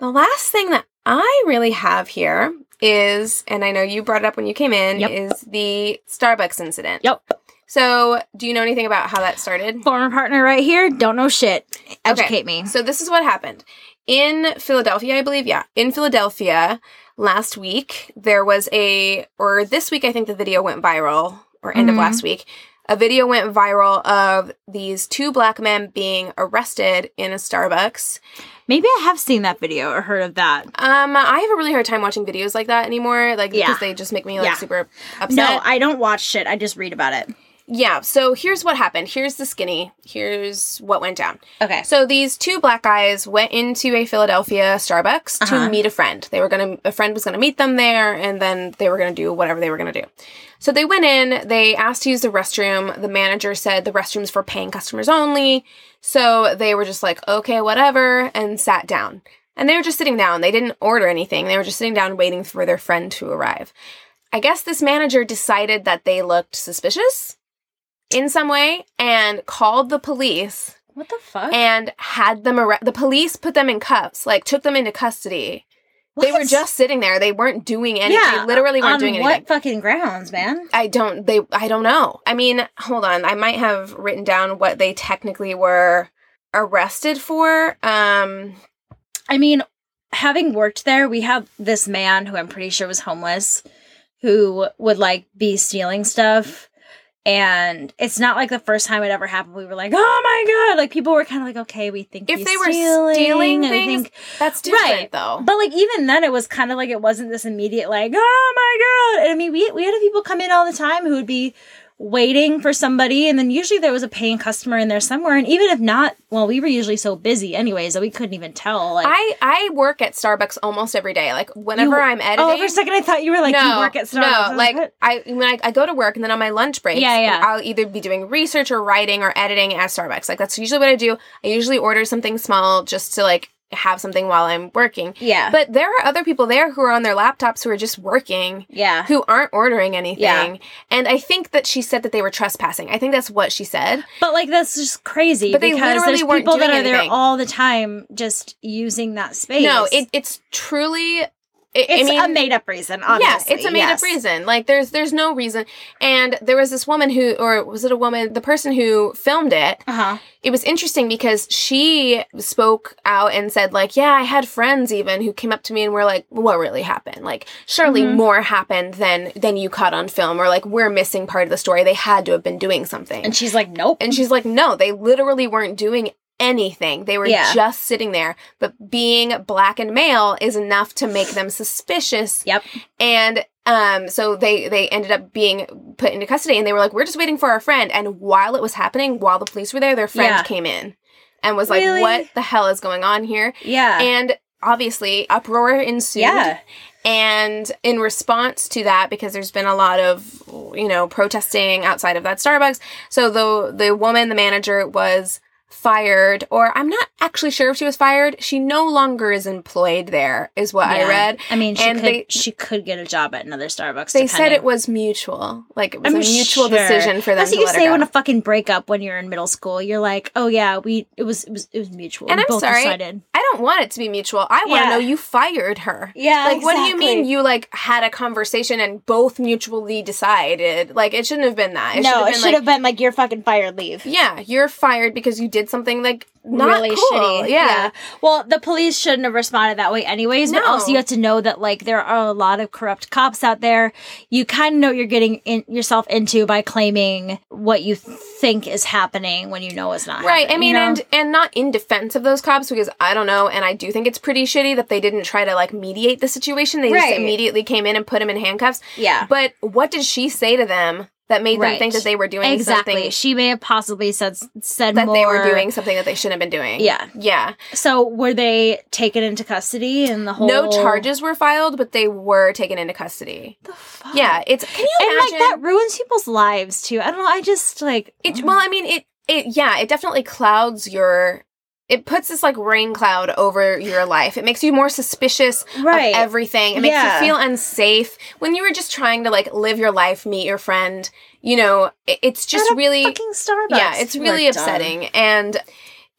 The last thing that I really have here is, and I know you brought it up when you came in, yep. is the Starbucks incident. Yep. So, do you know anything about how that started? Former partner right here. Don't know shit. Educate okay. me. So, this is what happened. In Philadelphia, I believe, yeah. In Philadelphia, last week, there was a, or this week, I think the video went viral, or end mm-hmm. of last week. A video went viral of these two black men being arrested in a Starbucks. Maybe I have seen that video or heard of that. Um, I have a really hard time watching videos like that anymore, like yeah. because they just make me like yeah. super upset. No, I don't watch shit. I just read about it. Yeah. So here's what happened. Here's the skinny. Here's what went down. Okay. So these two black guys went into a Philadelphia Starbucks uh-huh. to meet a friend. They were gonna a friend was gonna meet them there, and then they were gonna do whatever they were gonna do. So they went in, they asked to use the restroom. The manager said the restroom's for paying customers only. So they were just like, okay, whatever, and sat down. And they were just sitting down. They didn't order anything. They were just sitting down waiting for their friend to arrive. I guess this manager decided that they looked suspicious in some way and called the police. What the fuck? And had them arrest. The police put them in cuffs, like took them into custody. What? They were just sitting there. They weren't doing anything. Yeah, they literally weren't doing anything. On what fucking grounds, man? I don't they I don't know. I mean, hold on. I might have written down what they technically were arrested for. Um I mean, having worked there, we have this man who I'm pretty sure was homeless who would like be stealing stuff. And it's not like the first time it ever happened. We were like, "Oh my god!" Like people were kind of like, "Okay, we think if he's they were stealing, stealing things, think, that's different, right. though." But like even then, it was kind of like it wasn't this immediate like, "Oh my god!" And I mean, we we had people come in all the time who would be waiting for somebody, and then usually there was a paying customer in there somewhere. And even if not, well, we were usually so busy anyways that we couldn't even tell. Like, I I work at Starbucks almost every day. Like whenever you, I'm editing. Oh, for a second I thought you were like no, you work at Starbucks. No, like what? I when I, I go to work and then on my lunch break, yeah, yeah. I'll either be doing research or writing or editing at Starbucks. Like that's usually what I do. I usually order something small just to like have something while I'm working. Yeah. But there are other people there who are on their laptops who are just working. Yeah. Who aren't ordering anything. Yeah. And I think that she said that they were trespassing. I think that's what she said. But like that's just crazy. But because they literally there's weren't people doing that are anything. There all the time just using that space. No, it, it's truly It, it's I mean, a made-up reason, obviously. Yeah, it's a made-up yes. reason. Like, there's there's no reason. And there was this woman who, or was it a woman, the person who filmed it, uh-huh. it was interesting because she spoke out and said, like, yeah, I had friends even who came up to me and were like, what really happened? Like, surely mm-hmm. more happened than, than you caught on film, or like, we're missing part of the story. They had to have been doing something. And she's like, nope. And she's like, no, they literally weren't doing anything. They were yeah. just sitting there. But being black and male is enough to make them suspicious. Yep. And um, so they, they ended up being put into custody, and they were like, we're just waiting for our friend. And while it was happening, while the police were there, their friend yeah. came in and was like, really? What the hell is going on here? Yeah. And obviously, uproar ensued. Yeah. And in response to that, because there's been a lot of, you know, protesting outside of that Starbucks, so the, the woman, the manager, was fired, or I'm not actually sure if she was fired. She no longer is employed there, is what yeah. I read. I mean, she and could they, she could get a job at another Starbucks. They depending. Said it was mutual, like it was I'm a mutual sure. decision for them. That's to what let you say when a fucking breakup when you're in middle school. You're like, oh yeah, we it was it was it was mutual. And we I'm both sorry, decided. I don't want it to be mutual. I want to yeah. know you fired her. Yeah, like exactly. What do you mean you like had a conversation and both mutually decided? Like it shouldn't have been that. It no, should have been, it should like, have been like you're fucking fired. Leave. Yeah, you're fired because you did did something like not really cool. shitty. Yeah. yeah. Well, the police shouldn't have responded that way anyways. No. But also you have to know that like there are a lot of corrupt cops out there. You kind of know what you're getting in- yourself into by claiming what you think is happening when you know it's not right. happening. Right. I mean, you know? and and not in defense of those cops, because I don't know, and I do think it's pretty shitty that they didn't try to like mediate the situation. They right. just immediately came in and put him in handcuffs. Yeah. But what did she say to them that made right. them think that they were doing exactly. something? Exactly. She may have possibly said said that more. They were doing something that they shouldn't have been doing. Yeah. Yeah. So were they taken into custody and the whole... No charges were filed, but they were taken into custody. The fuck? Yeah. It's... Can you and, imagine? And, like, that ruins people's lives, too. I don't know. I just, like... It, well, I mean, it, it... Yeah, it definitely clouds your... It puts this, like, rain cloud over your life. It makes you more suspicious right. of everything. It makes yeah. you feel unsafe. When you were just trying to, like, live your life, meet your friend, you know, it's just at really... a fucking Starbucks. Yeah, it's really we're upsetting. Done. And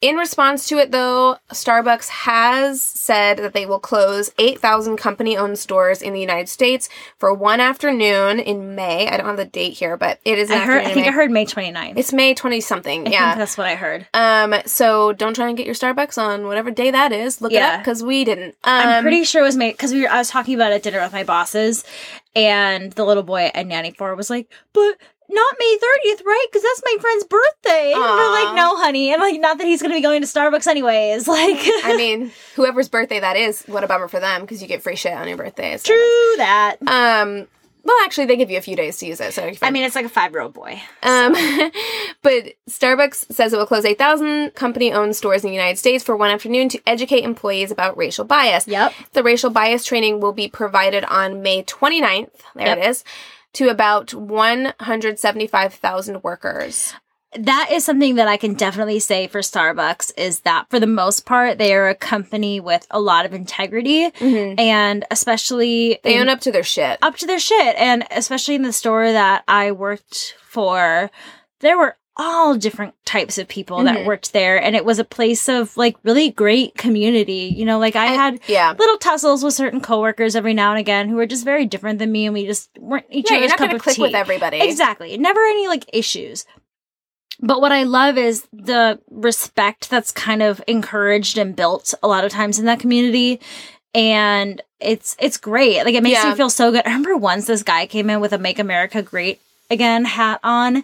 in response to it, though, Starbucks has said that they will close eight thousand company-owned stores in the United States for one afternoon in May. I don't have the date here, but it is an I heard, afternoon I think May. I heard May twenty-ninth. It's May twenty-something, I yeah. I think that's what I heard. Um, so don't try and get your Starbucks on whatever day that is. Look yeah. it up, because we didn't. Um, I'm pretty sure it was May, because we were, I was talking about it at dinner with my bosses, and the little boy at Nanny four was like, but... not May thirtieth, right? Because that's my friend's birthday. Aww. And we're like, no, honey. And like, not that he's going to be going to Starbucks anyways. Like, I mean, whoever's birthday that is, what a bummer for them, because you get free shit on your birthday. So. True that. Um, well, actually, they give you a few days to use it. So I mean, it's like a five-year-old boy. So. Um, but Starbucks says it will close eight thousand company-owned stores in the United States for one afternoon to educate employees about racial bias. Yep. The racial bias training will be provided on May twenty-ninth. There yep. it is. To about one hundred seventy-five thousand workers. That is something that I can definitely say for Starbucks, is that for the most part, they are a company with a lot of integrity. Mm-hmm. And especially... They own up to their shit. Up to their shit. And especially in the store that I worked for, there were all different types of people mm-hmm. that worked there. And it was a place of, like, really great community. You know, like, I and, had yeah. little tussles with certain coworkers every now and again who were just very different than me, and we just weren't each yeah, other's cup of tea. Yeah, you're not going to click with everybody. Exactly. Never any, like, issues. But what I love is the respect that's kind of encouraged and built a lot of times in that community. And it's it's great. Like, it makes yeah. me feel so good. I remember once this guy came in with a Make America Great Again hat on,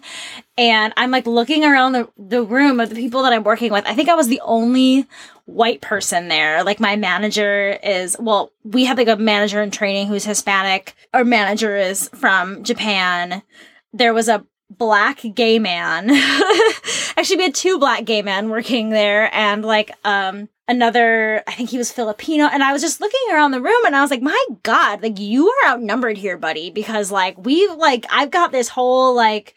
and I'm like looking around the, the room of the people that I'm working with. I think I was the only white person there. Like, my manager is, well, we have like a manager in training who's Hispanic. Our manager is from Japan. There was a black gay man. Actually, we had two black gay men working there, and like um another, I think he was Filipino, and I was just looking around the room, and I was like, my God, like, you are outnumbered here, buddy, because, like, we've, like, I've got this whole, like,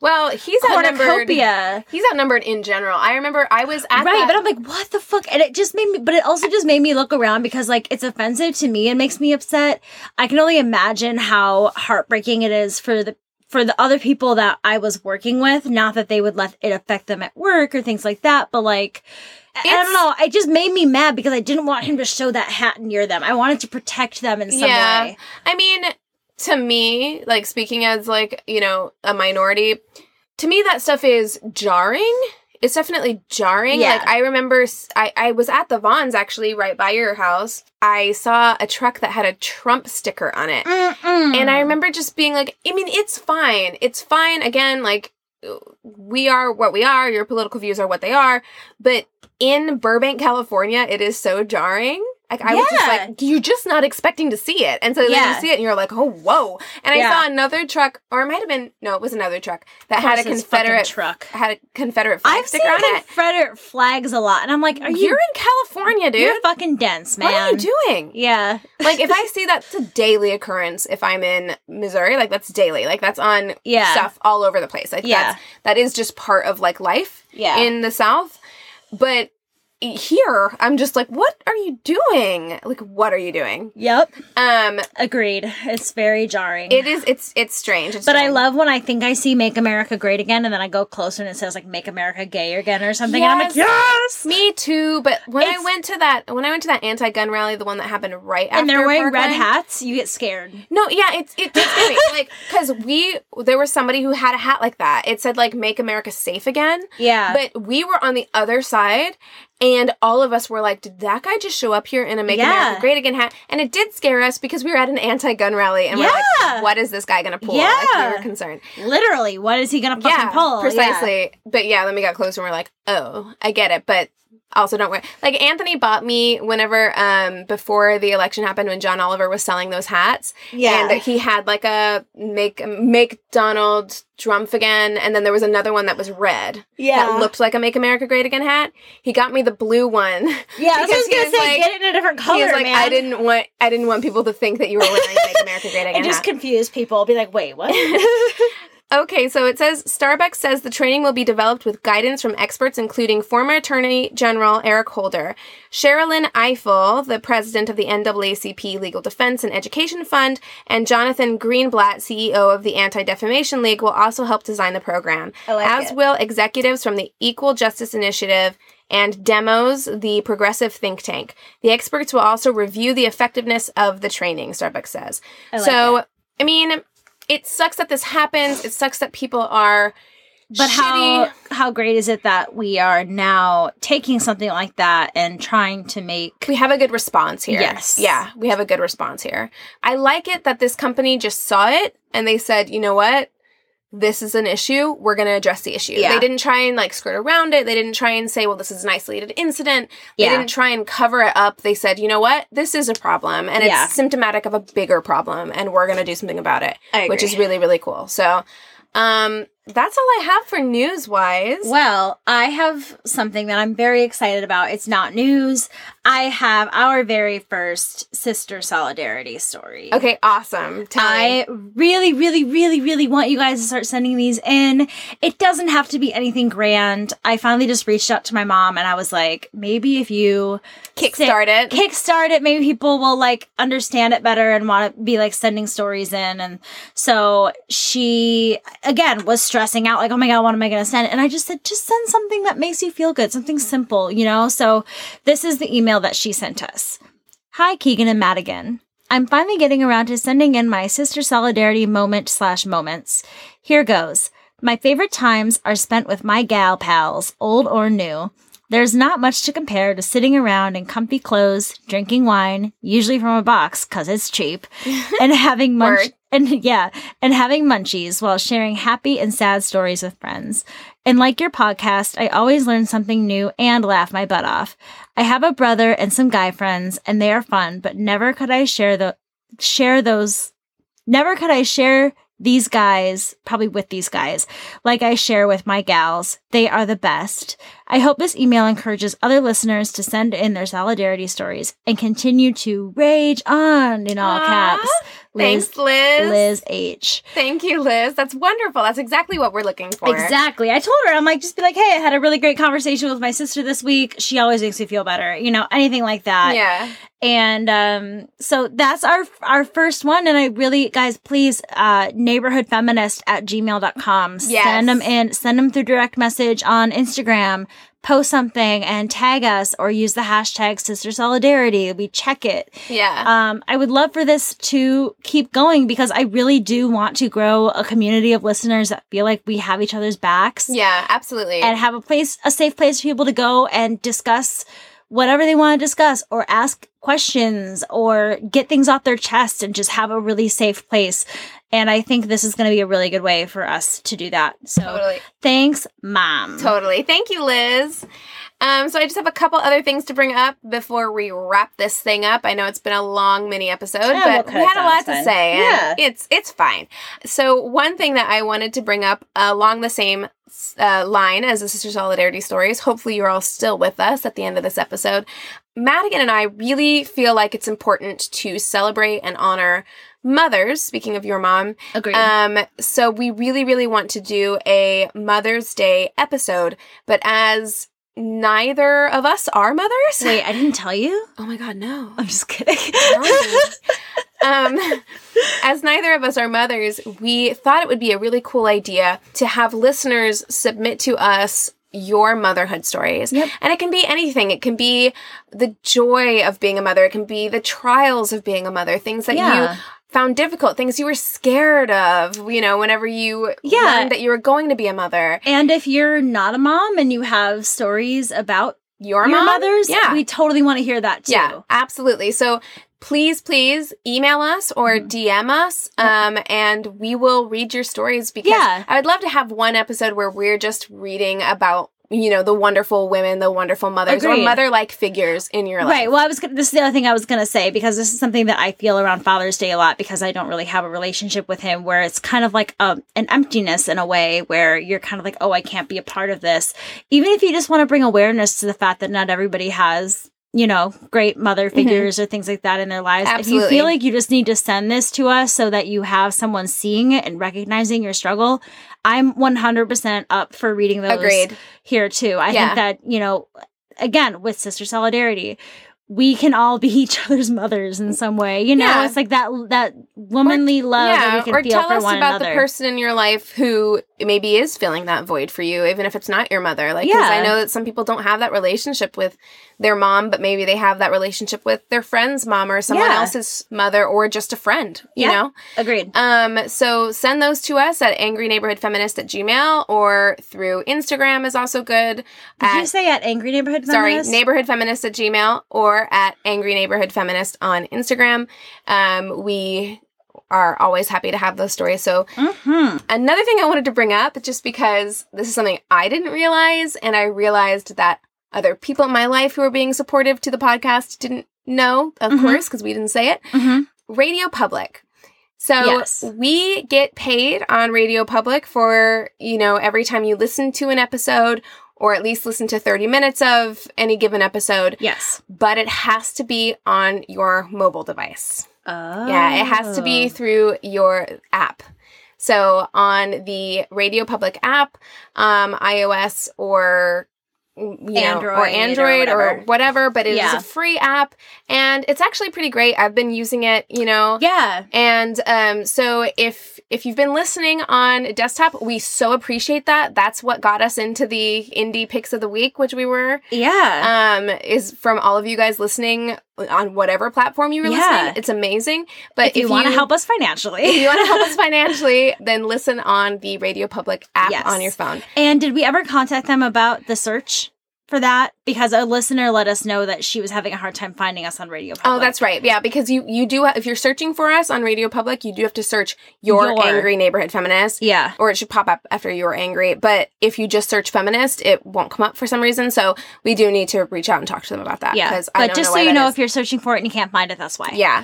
well, he's cornucopia. outnumbered. He's outnumbered in general. I remember I was at right, that. Right, but I'm like, what the fuck? And it just made me, but it also just made me look around, because, like, it's offensive to me and makes me upset. I can only imagine how heartbreaking it is for the For the other people that I was working with. Not that they would let it affect them at work or things like that, but, like, it's, I don't know. It just made me mad, because I didn't want him to show that hat near them. I wanted to protect them in some yeah. way. I mean, to me, like, speaking as, like, you know, a minority, to me that stuff is jarring. It's definitely jarring. Yeah. Like, I remember I, I was at the Vons, actually, right by your house. I saw a truck that had a Trump sticker on it. Mm-mm. And I remember just being like, I mean, it's fine. It's fine. Again, like, we are what we are. Your political views are what they are. But in Burbank, California, it is so jarring. Like, I yeah. was just like, you're just not expecting to see it. And so then yeah. you see it, and you're like, oh, whoa. And yeah. I saw another truck, or it might have been, no, it was another truck, that had a Confederate truck. had a Confederate flag I've sticker on it. I've seen Confederate flags a lot, and I'm like, are you? You're in California, dude. You're fucking dense, man. What are you doing? Yeah. Like, if I see that's a daily occurrence if I'm in Missouri. Like, that's daily. Like, that's on yeah. stuff all over the place. Like, yeah. that's, that is just part of, like, life yeah. in the South. But here, I'm just like, what are you doing? Like, what are you doing? Yep. Um. Agreed. It's very jarring. It is. It's it's strange. It's but jarring. I love when I think I see Make America Great Again, and then I go closer and it says, like, Make America Gay Again or something, yes. And I'm like, yes! Me too, but when it's... I went to that, when I went to that anti-gun rally, the one that happened right after And they're wearing red line, hats, you get scared. No, yeah, it's, it, it's scary. Like, because we, there was somebody who had a hat like that. It said, like, Make America Safe Again. Yeah. But we were on the other side, and all of us were like, did that guy just show up here in a Make yeah. America Great Again hat? And it did scare us because we were at an anti-gun rally. And yeah. we're like, what is this guy going to pull? Yeah. Like, we were concerned. Literally, what is he going to fucking yeah, pull? Precisely. Yeah. But yeah, then we got close and we're like, oh, I get it. But also don't worry. Like, Anthony bought me whenever, um, before the election happened, when John Oliver was selling those hats. Yeah. And he had like a make, make Donald Trump again. And then there was another one that was red. Yeah. That looked like a Make America Great Again hat. He got me the blue one. Yeah. I was just going to say, like, get it in a different color. He was like, man. I didn't want, I didn't want people to think that you were wearing Make America Great Again hat. It just confused people. Be like, wait, what? Okay, so it says, Starbucks says the training will be developed with guidance from experts, including former Attorney General Eric Holder, Sherilyn Ifill, the president of the N double A C P Legal Defense and Education Fund, and Jonathan Greenblatt, C E O of the Anti-Defamation League, will also help design the program, like as it. will executives from the Equal Justice Initiative and Demos, the progressive think tank. The experts will also review the effectiveness of the training, Starbucks says. I like so, it. I mean... It sucks that this happens. It sucks that people are But shitty. how how great is it that we are now taking something like that and trying to make... We have a good response here. Yes. Yeah, we have a good response here. I like it that this company just saw it and they said, you know what? This is an issue. We're going to address the issue. Yeah. They didn't try and, like, skirt around it. They didn't try and say, well, this is an isolated incident. They yeah. didn't try and cover it up. They said, you know what? This is a problem, and yeah. it's symptomatic of a bigger problem, and we're going to do something about it, which is really, really cool. So um, that's all I have for news-wise. Well, I have something that I'm very excited about. It's not news. I have our very first sister solidarity story. Okay, awesome. Tell I me. really, really, really, really want you guys to start sending these in. It doesn't have to be anything grand. I finally just reached out to my mom and I was like, maybe if you... Kickstart it. Kickstart it. Maybe people will, like, understand it better and want to be, like, sending stories in. And so she, again, was stressing out, like, oh my God, what am I going to send? And I just said, just send something that makes you feel good. Something simple, you know? So this is the email that she sent us. Hi, Keegan and Madigan. I'm finally getting around to sending in my sister solidarity moment slash moments. Here goes. My favorite times are spent with my gal pals, old or new. There's not much to compare to sitting around in comfy clothes, drinking wine, usually from a box, because it's cheap, and having munch- and yeah, and having munchies while sharing happy and sad stories with friends. And like your podcast, I always learn something new and laugh my butt off. I have a brother and some guy friends, and they are fun, but never could I share the share those never could I share these guys, probably with these guys, like I share with my gals. They are the best. I hope this email encourages other listeners to send in their solidarity stories and continue to rage on in all Aww, caps. Liz, thanks, Liz. Liz H. Thank you, Liz. That's wonderful. That's exactly what we're looking for. Exactly. I told her, I'm like, just be like, hey, I had a really great conversation with my sister this week. She always makes me feel better. You know, anything like that. Yeah. And um, so that's our our first one. And I really, guys, please, uh, neighborhoodfeminist at gmail dot com. Yes. Send them in. Send them through direct message on Instagram. Post something and tag us or use the hashtag Sister Solidarity. We check it. Yeah. Um, I would love for this to keep going because I really do want to grow a community of listeners that feel like we have each other's backs. Yeah, absolutely. And have a place, a safe place for people to go and discuss whatever they want to discuss or ask questions or get things off their chest and just have a really safe place. And I think this is going to be a really good way for us to do that. So totally. Thanks, Mom. Totally. Thank you, Liz. Um, so I just have a couple other things to bring up before we wrap this thing up. I know it's been a long mini episode, yeah, but we'll we had a lot fun. to say. Yeah. And it's, it's fine. So one thing that I wanted to bring up along the same uh, line as the Sister Solidarity Stories, hopefully you're all still with us at the end of this episode, Madigan and I really feel like it's important to celebrate and honor mothers, speaking of your mom. Agreed. Um, so we really, really want to do a Mother's Day episode, but as neither of us are mothers. Wait, I didn't tell you? Oh my God, no. I'm just kidding. No. Um, as neither of us are mothers, we thought it would be a really cool idea to have listeners submit to us your motherhood stories. Yep. And it can be anything. It can be the joy of being a mother. It can be the trials of being a mother, things that yeah. you found difficult, things you were scared of, you know, whenever you yeah. learned that you were going to be a mother. And if you're not a mom and you have stories about your, your mothers, yeah. we totally want to hear that too. Yeah, absolutely. So please, please email us or D M us, um, and we will read your stories because yeah. I would love to have one episode where we're just reading about, you know, the wonderful women, the wonderful mothers, Agreed. Or mother-like figures in your life. Right. Well, I was. Gonna, this is the other thing I was going to say, because this is something that I feel around Father's Day a lot, because I don't really have a relationship with him, where it's kind of like a, an emptiness in a way, where you're kind of like, oh, I can't be a part of this. Even if you just want to bring awareness to the fact that not everybody has, you know, great mother figures mm-hmm. or things like that in their lives. Absolutely. If you feel like you just need to send this to us so that you have someone seeing it and recognizing your struggle, I'm one hundred percent up for reading those Agreed. Here too. I yeah. think that, you know, again, with sister solidarity, we can all be each other's mothers in some way. You know, yeah. it's like that that womanly or, love yeah, that we can feel for one another. Or tell us about the person in your life who maybe is filling that void for you, even if it's not your mother. Like, because yeah. I know that some people don't have that relationship with their mom, but maybe they have that relationship with their friend's mom or someone yeah. else's mother or just a friend, you yeah. know? Agreed. Um, so send those to us at angryneighborhoodfeminist at Gmail or through Instagram is also good. Did at, you say at angryneighborhoodfeminist? Sorry, neighborhoodfeminist at Gmail or at Angry Neighborhood Feminist on Instagram. Um, we are always happy to have those stories. So mm-hmm. another thing I wanted to bring up, just because this is something I didn't realize, and I realized that other people in my life who were being supportive to the podcast didn't know, of mm-hmm. course, because we didn't say it. Mm-hmm. Radio Public. So yes. we get paid on Radio Public for, you know, every time you listen to an episode, or at least listen to thirty minutes of any given episode. Yes. But it has to be on your mobile device. Oh. Yeah, it has to be through your app. So on the Radio Public app, um, iOS or you Android, know, or Android or whatever. Or whatever, but it yeah. is a free app, and it's actually pretty great. I've been using it, you know. Yeah. And um, so if if you've been listening on desktop, we so appreciate that. That's what got us into the indie picks of the week, which we were. Yeah. Um, is from all of you guys listening on whatever platform you were yeah. listening. It's amazing. But if, if you want to help us financially, if you want to help us financially, then listen on the Radio Public app yes. on your phone. And did we ever contact them about the search for that? Because a listener let us know that she was having a hard time finding us on Radio Public. Oh, that's right. Yeah, because you, you do, if you're searching for us on Radio Public, you do have to search Your, your. Angry Neighborhood Feminist. Yeah. Or it should pop up after You're Angry. But if you just search feminist, it won't come up for some reason. So we do need to reach out and talk to them about that. Yeah. But I don't just know so you know, is. If you're searching for it and you can't find it, that's why. Yeah.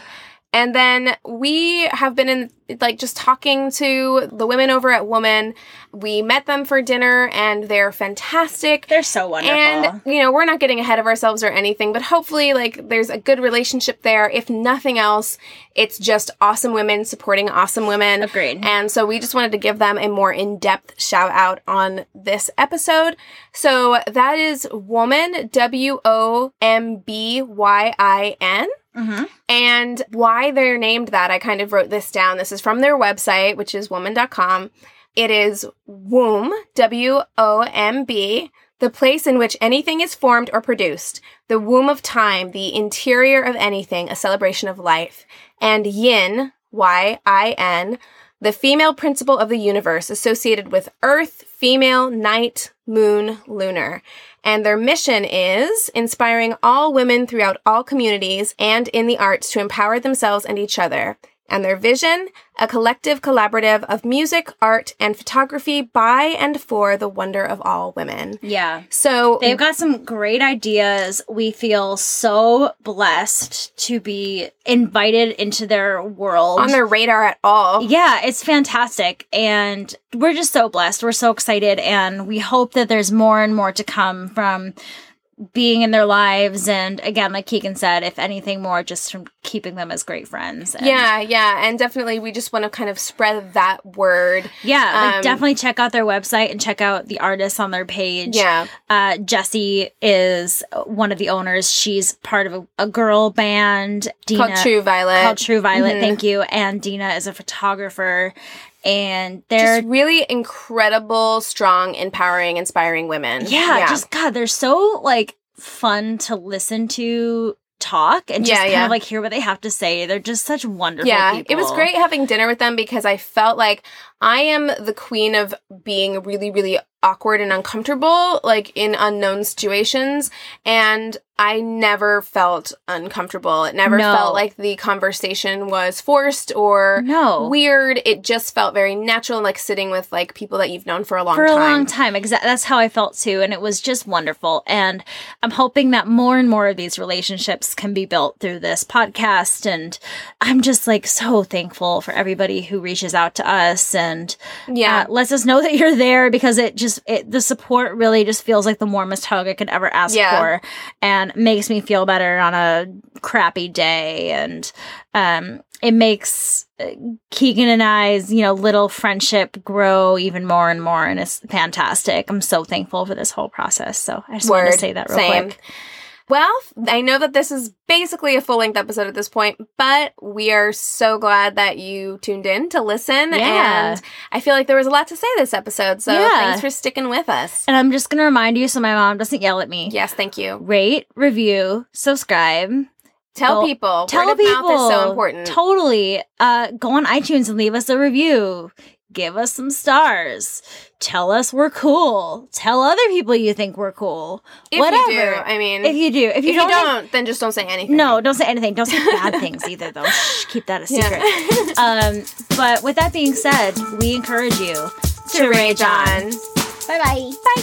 And then we have been in, like, just talking to the women over at Woman. We met them for dinner, and they're fantastic. They're so wonderful. And, you know, we're not getting ahead of ourselves or anything, but hopefully, like, there's a good relationship there. If nothing else, it's just awesome women supporting awesome women. Agreed. And so we just wanted to give them a more in-depth shout-out on this episode. So that is Woman, W O M B Y I N. Mm-hmm. And why they're named that, I kind of wrote this down. This is from their website, which is woman dot com. It is womb, W O M B, the place in which anything is formed or produced, the womb of time, the interior of anything, a celebration of life, and yin, Y I N, the female principle of the universe associated with earth, female, night, moon, lunar. And their mission is inspiring all women throughout all communities and in the arts to empower themselves and each other. And their vision, a collective collaborative of music, art, and photography by and for the wonder of all women. Yeah. So they've got some great ideas. We feel so blessed to be invited into their world. On their radar at all. Yeah, it's fantastic. And we're just so blessed. We're so excited. And we hope that there's more and more to come from being in their lives, and again, like Keegan said, if anything more, just from keeping them as great friends. And yeah, yeah, and definitely we just want to kind of spread that word. Yeah, um, like definitely check out their website and check out the artists on their page. Yeah. Uh, Jessie is one of the owners. She's part of a, a girl band. Dina, called True Violet. Called True Violet, mm-hmm. Thank you. And Dina is a photographer. And they're just really incredible, strong, empowering, inspiring women. Yeah, yeah, just God, they're so like fun to listen to talk and just yeah, kind yeah. of like hear what they have to say. They're just such wonderful yeah, people. Yeah, it was great having dinner with them because I felt like I am the queen of being really, really awkward and uncomfortable, like in unknown situations, and I never felt uncomfortable. It never no. felt like the conversation was forced or no. weird. It just felt very natural, like sitting with like people that you've known for a long for time. For a long time. Exactly. That's how I felt too, and it was just wonderful. And I'm hoping that more and more of these relationships can be built through this podcast, and I'm just like so thankful for everybody who reaches out to us and yeah. uh, lets us know that you're there, because it just It, the support really just feels like the warmest hug I could ever ask yeah. for, and makes me feel better on a crappy day. And um, it makes Keegan and I's, you know, little friendship grow even more and more, and it's fantastic. I'm so thankful for this whole process. So I just Word. wanted to say that real Same. quick. Well, I know that this is basically a full-length episode at this point, but we are so glad that you tuned in to listen, yeah. and I feel like there was a lot to say this episode, so yeah. thanks for sticking with us. And I'm just going to remind you so my mom doesn't yell at me. Yes, thank you. Rate, review, subscribe. Tell well, people. Tell Word people. Word of mouth is so important. Totally. Uh, go on iTunes and leave us a review. Give us some stars. Tell us we're cool. Tell other people you think we're cool. If Whatever. you do, I mean. If you do. If you if don't, you don't think, then just don't say anything. No, don't say anything. Don't say bad things either, though. Shh, keep that a secret. Yeah. um, but with that being said, we encourage you to, to rage, rage on. on. Bye-bye. Bye.